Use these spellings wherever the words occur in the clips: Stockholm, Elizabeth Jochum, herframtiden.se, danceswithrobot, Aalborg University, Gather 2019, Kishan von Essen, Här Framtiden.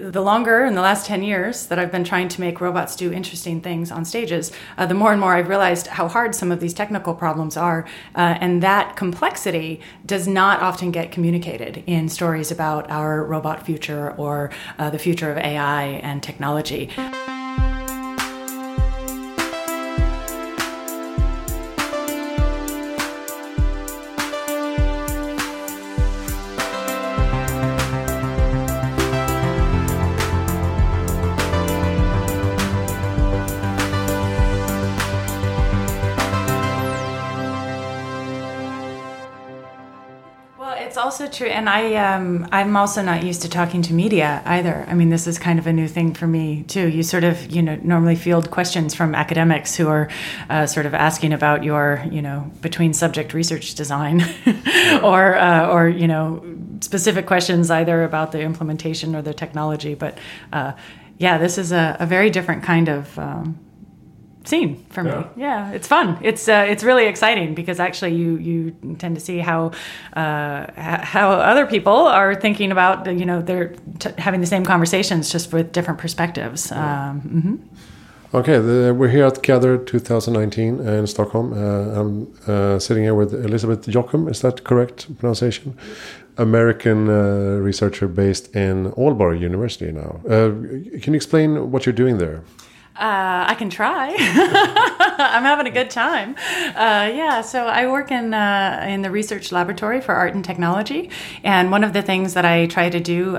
the longer, in the last 10 years, that I've been trying to make robots do interesting things on stages, the more and more I've realized how hard some of these technical problems are. And that complexity does not often get communicated in stories about our robot future or the future of AI and technology. Also true, and I'm also not used to talking to media either. I mean, this is kind of a new thing for me too. You sort of, normally field questions from academics who are sort of asking about your, between subject research design, or specific questions either about the implementation or the technology. But this is a very different kind of scene for me. Yeah, it's fun. It's really exciting because actually you tend to see how other people are thinking about, they're having the same conversations just with different perspectives. Yeah. Okay, we're here at Gather 2019 in Stockholm. I'm sitting here with Elizabeth Jochum. Is that correct pronunciation? American researcher based in Aalborg University now. Can you explain what you're doing there? I can try. I'm having a good time. So I work in the research laboratory for art and technology, and one of the things that I try to do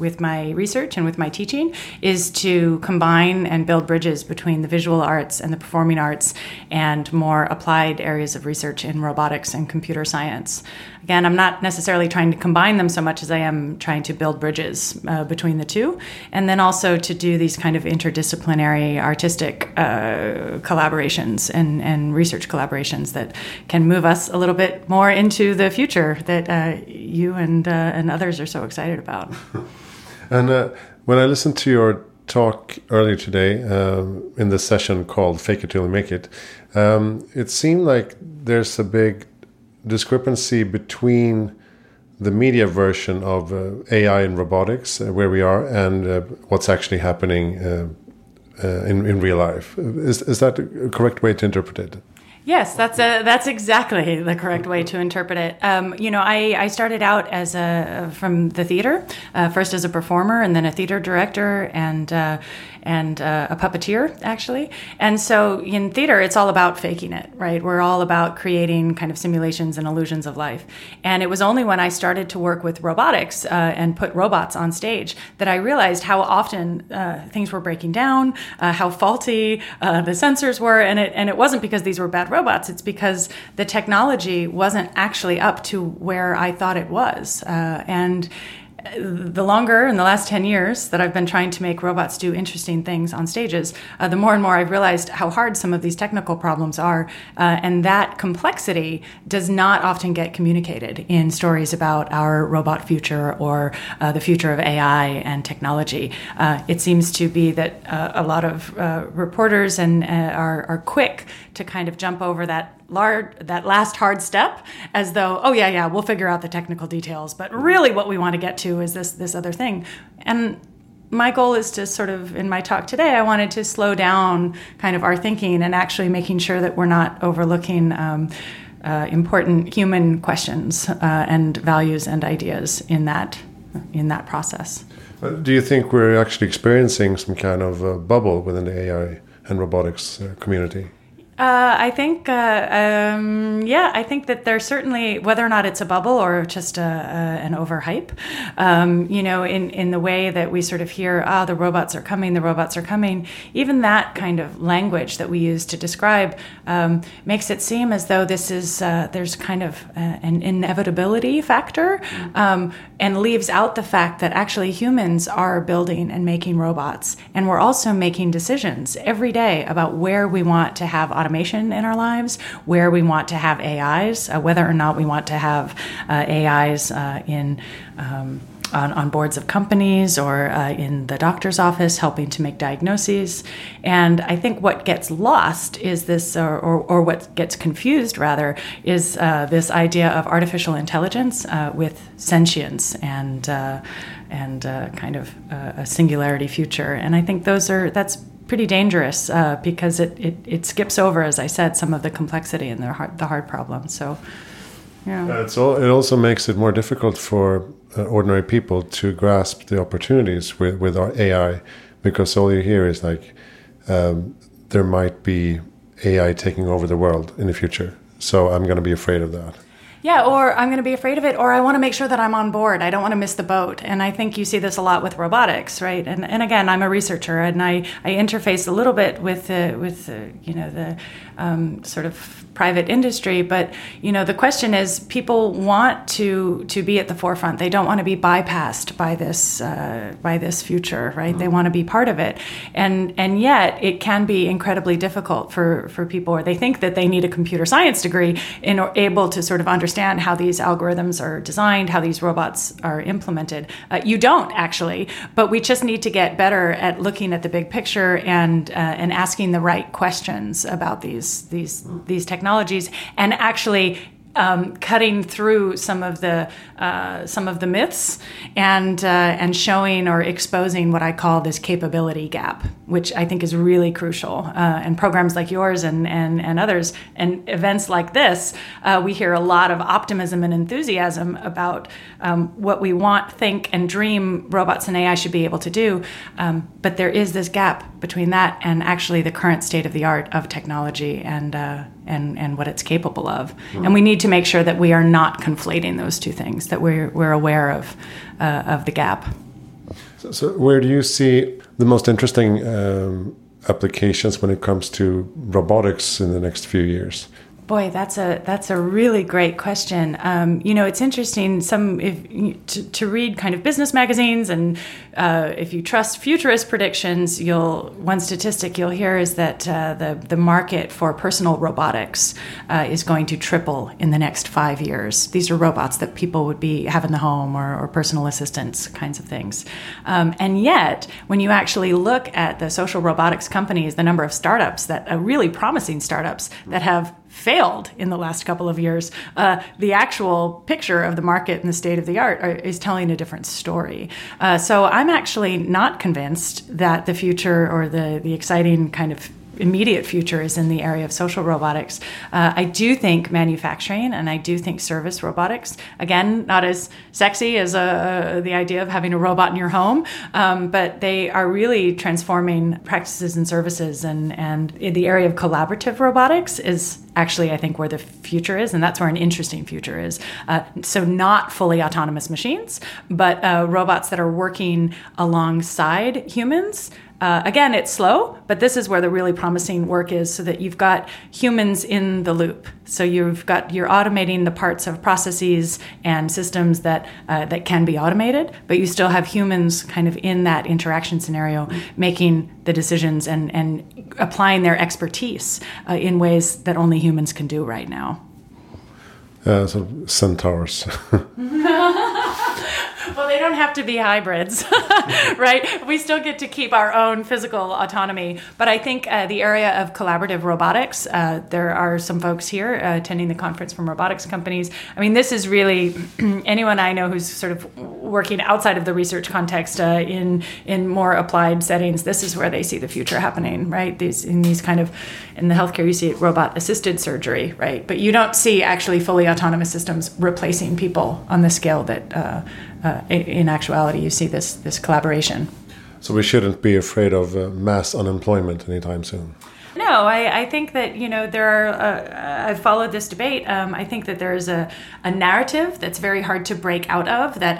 with my research and with my teaching is to combine and build bridges between the visual arts and the performing arts and more applied areas of research in robotics and computer science. Again, I'm not necessarily trying to combine them so much as I am trying to build bridges between the two, and then also to do these kind of interdisciplinary artistic collaborations and research collaborations that can move us a little bit more into the future that you and others are so excited about. And when I listened to your talk earlier today in the session called Fake It Till You Make It, it seemed like there's a big discrepancy between the media version of AI and robotics, where we are, and what's actually happening in real life. Is that a correct way to interpret it? Yes, that's exactly the correct way to interpret it. I started out as from the theater, first as a performer and then a theater director and a puppeteer, actually. And so in theater, it's all about faking it, right? We're all about creating kind of simulations and illusions of life. And it was only when I started to work with robotics and put robots on stage that I realized how often things were breaking down, how faulty the sensors were, and it wasn't because these were bad robots. It's because the technology wasn't actually up to where I thought it was. And the longer, in the last 10 years, that I've been trying to make robots do interesting things on stages, the more and more I've realized how hard some of these technical problems are. And that complexity does not often get communicated in stories about our robot future or the future of AI and technology. It seems to be that a lot of reporters and are quick to kind of jump over that last hard step as though, we'll figure out the technical details, but really what we want to get to is this other thing. And my goal is to sort of, in my talk today, I wanted to slow down kind of our thinking and actually making sure that we're not overlooking important human questions and values and ideas in that process. Do you think we're actually experiencing some kind of bubble within the AI and robotics community? I think that there's certainly, whether or not it's a bubble or just an overhype, in the way that we sort of hear, the robots are coming, even that kind of language that we use to describe makes it seem as though this is, there's kind of an inevitability factor, and leaves out the fact that actually humans are building and making robots, and we're also making decisions every day about where we want to have automation in our lives, where we want to have AIs, whether or not we want to have AIs on boards of companies or in the doctor's office helping to make diagnoses. And I think what gets lost is this, or what gets confused rather, is this idea of artificial intelligence with sentience and and kind of a singularity future. And I think that's pretty dangerous because it skips over, as I said, some of the complexity and the hard problems. So, yeah. It also makes it more difficult for ordinary people to grasp the opportunities with our AI, because all you hear is like there might be AI taking over the world in the future. So I'm going to be afraid of that. Yeah, or I'm going to be afraid of it, or I want to make sure that I'm on board. I don't want to miss the boat. And I think you see this a lot with robotics, right? And again, I'm a researcher, and I interface a little bit with the sort of private industry. But, you know, the question is, people want to be at the forefront. They don't want to be bypassed by this future, right? Mm-hmm. They want to be part of it. And yet, it can be incredibly difficult for people, or they think that they need a computer science degree in or able to sort of understand how these algorithms are designed, how these robots are implemented. You don't actually, but we just need to get better at looking at the big picture and asking the right questions about these technologies, and actually cutting through some of the myths and showing or exposing what I call this capability gap, which I think is really crucial. And programs like yours and others and events like this, we hear a lot of optimism and enthusiasm about what we want, think, and dream robots and AI should be able to do. But there is this gap between that and actually the current state of the art of technology and what it's capable of. Mm. And we need to make sure that we are not conflating those two things, that we're aware of the gap. So where do you see the most interesting applications when it comes to robotics in the next few years? Boy, that's a really great question. You know, it's interesting. To read kind of business magazines, and if you trust futurist predictions, one statistic you'll hear is that the market for personal robotics is going to triple in the next 5 years. These are robots that people would have in the home or personal assistants kinds of things. And yet, when you actually look at the social robotics companies, the number of startups that are really promising startups that have failed in the last couple of years, the actual picture of the market and the state of the art is telling a different story. So I'm actually not convinced that the future or the exciting kind of immediate future is in the area of social robotics. I do think manufacturing, and I do think service robotics, again, not as sexy as the idea of having a robot in your home, but they are really transforming practices and services, and in the area of collaborative robotics is actually, I think, where the future is, and that's where an interesting future is. So not fully autonomous machines, but robots that are working alongside humans. Again, it's slow, but this is where the really promising work is, so that you've got humans in the loop. So you're automating the parts of processes and systems that can be automated, but you still have humans kind of in that interaction scenario, making the decisions and applying their expertise in ways that only humans can do right now. Sort of centaurs. Well, they don't have to be hybrids, right? We still get to keep our own physical autonomy. But I think the area of collaborative robotics, there are some folks here attending the conference from robotics companies. I mean, this is really anyone I know who's sort of working outside of the research context in more applied settings. This is where they see the future happening, right? In the healthcare, you see robot-assisted surgery, right? But you don't see actually fully autonomous systems replacing people on the scale that... in actuality, you see this collaboration. So we shouldn't be afraid of mass unemployment anytime soon. No, I think that, you know, I've followed this debate. I think that there is a narrative that's very hard to break out of, that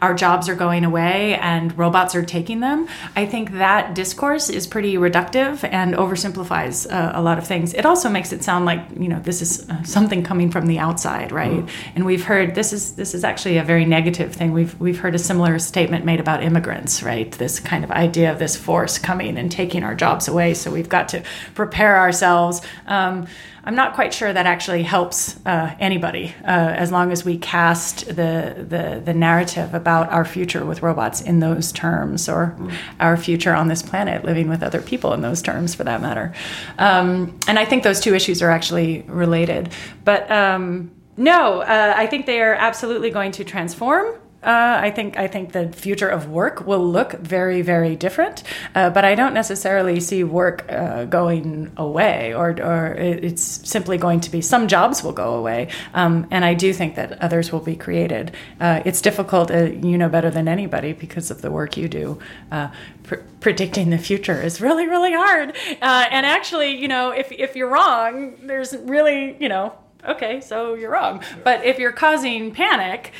our jobs are going away and robots are taking them. I think that discourse is pretty reductive and oversimplifies a lot of things. It also makes it sound like, you know, this is something coming from the outside, right? Mm-hmm. And we've heard this is actually a very negative thing. We've heard a similar statement made about immigrants, right? This kind of idea of this force coming and taking our jobs away, so we've got to prepare ourselves. I'm not quite sure that actually helps anybody, as long as we cast the narrative about our future with robots in those terms, or our future on this planet living with other people in those terms, for that matter. And I think those two issues are actually related. But I think they are absolutely going to transform I think the future of work will look very, very different, but I don't necessarily see work going away, or it's simply going to be some jobs will go away, and I do think that others will be created. It's difficult, you know better than anybody because of the work you do. Predicting the future is really, really hard, and actually, you know, if you're wrong, there's really, you know. Okay, so you're wrong. But if you're causing panic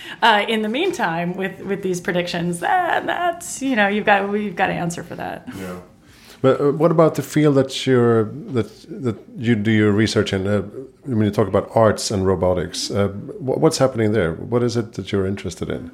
in the meantime with these predictions, that's, you know, you've got to answer for that. Yeah. But what about the field that you do your research in? I mean, you talk about arts and robotics. What's happening there? What is it that you're interested in?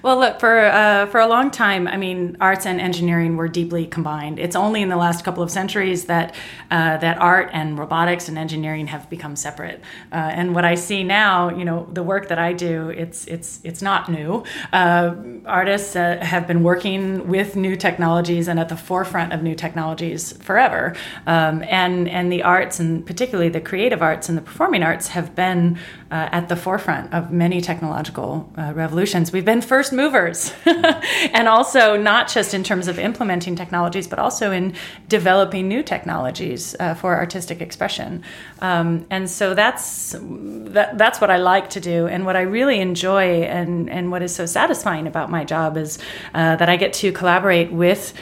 Well, look, for a long time, I mean, arts and engineering were deeply combined. It's only in the last couple of centuries that art and robotics and engineering have become separate. And what I see now, you know, the work that I do, it's not new. Artists have been working with new technologies and at the forefront of new technologies forever. And the arts, and particularly the creative arts and the performing arts, have been at the forefront of many technological revolutions. We've been first movers, and also not just in terms of implementing technologies, but also in developing new technologies for artistic expression. And so that's what I like to do, and what I really enjoy, and what is so satisfying about my job is that I get to collaborate with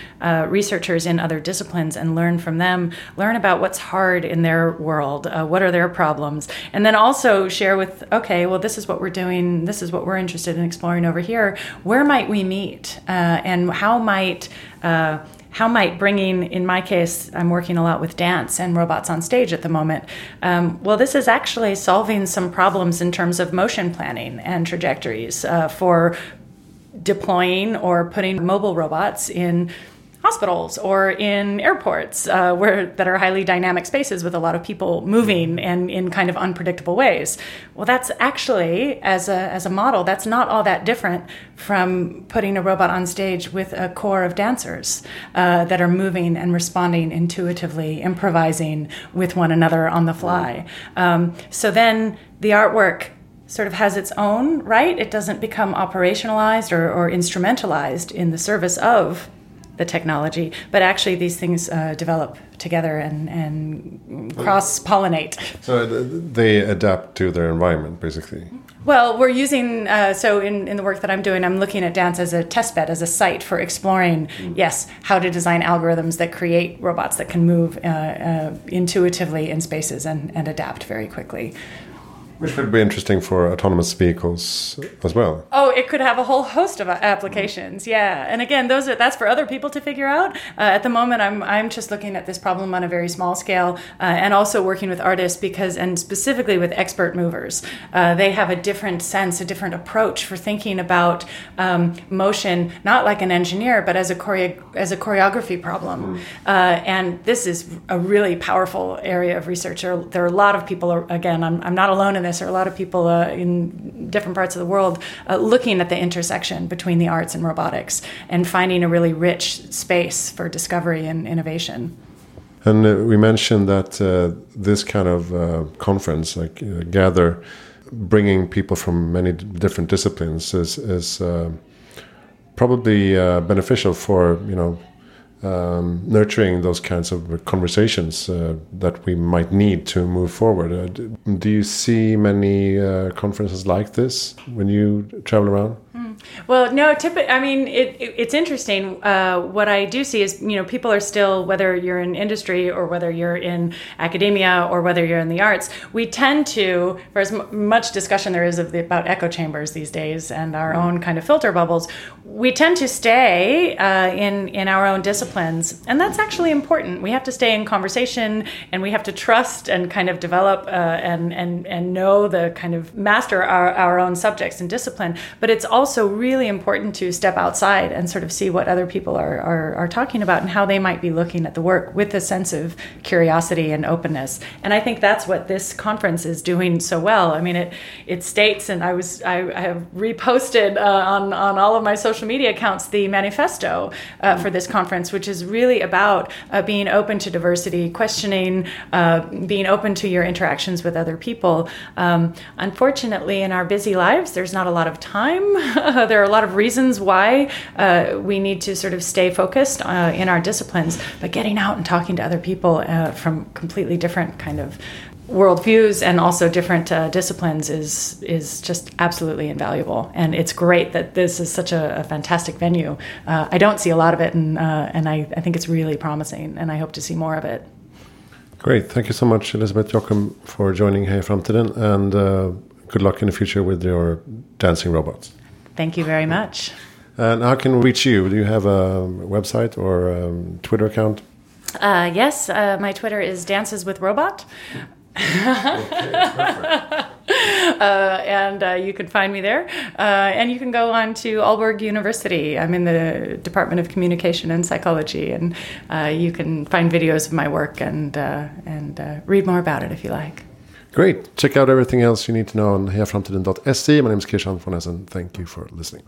researchers in other disciplines and learn from them, learn about what's hard in their world, what are their problems, and then also share with, okay, well, this is what we're doing, this is what we're interested in exploring over here. Where might we meet, and how might bringing, in my case, I'm working a lot with dance and robots on stage at the moment. Well, this is actually solving some problems in terms of motion planning and trajectories for deploying or putting mobile robots in hospitals or in airports that are highly dynamic spaces with a lot of people moving and in kind of unpredictable ways. Well, that's actually, as a model, that's not all that different from putting a robot on stage with a core of dancers that are moving and responding intuitively, improvising with one another on the fly. So then the artwork sort of has its own, right? It doesn't become operationalized or instrumentalized in the service of the technology, but actually these things develop together and cross-pollinate. So they adapt to their environment, basically. Well, we're using, so in the work that I'm doing, I'm looking at dance as a testbed, as a site for exploring, yes, how to design algorithms that create robots that can move intuitively in spaces and adapt very quickly. Which would be interesting for autonomous vehicles as well. Oh, it could have a whole host of applications, yeah. And again, that's for other people to figure out. At the moment, I'm just looking at this problem on a very small scale, and also working with artists and specifically with expert movers. They have a different sense, a different approach for thinking about motion, not like an engineer, but as a choreography problem. And this is a really powerful area of research. There are a lot of people, again, I'm not alone in this, there are a lot of people in different parts of the world looking at the intersection between the arts and robotics and finding a really rich space for discovery and innovation. And we mentioned that this kind of conference, like Gather, bringing people from many different disciplines is probably beneficial for, you know, nurturing those kinds of conversations that we might need to move forward. Do you see many conferences like this when you travel around? Well, no, typically, I mean, it's interesting. What I do see is, you know, people are still, whether you're in industry or whether you're in academia or whether you're in the arts, we tend to, for as much discussion there is about echo chambers these days and our own kind of filter bubbles, we tend to stay in our own disciplines. And that's actually important. We have to stay in conversation, and we have to trust and kind of develop and know the kind of master our own subjects and discipline. But it's also really important to step outside and sort of see what other people are talking about and how they might be looking at the work with a sense of curiosity and openness. And I think that's what this conference is doing so well. I mean, it states, and I have reposted on all of my social media accounts the manifesto for this conference, which is really about being open to diversity, questioning, being open to your interactions with other people. Unfortunately, in our busy lives, there's not a lot of time there are a lot of reasons why we need to sort of stay focused in our disciplines, but getting out and talking to other people from completely different kind of worldviews and also different disciplines is just absolutely invaluable, and it's great that this is such a fantastic venue. I don't see a lot of it, and I think it's really promising, and I hope to see more of it. Great, thank you so much, Elizabeth Jochum, for joining Här Framtiden, and good luck in the future with your dancing robots. Thank you very much. And how can we reach you? Do you have a website or a Twitter account? Yes, my Twitter is danceswithrobot. Okay, perfect. And you can find me there. And you can go on to Aalborg University. I'm in the Department of Communication and Psychology, and you can find videos of my work and read more about it if you like. Great. Check out everything else you need to know on herframtiden.se. My name is Kishan von Essen. Thank you for listening.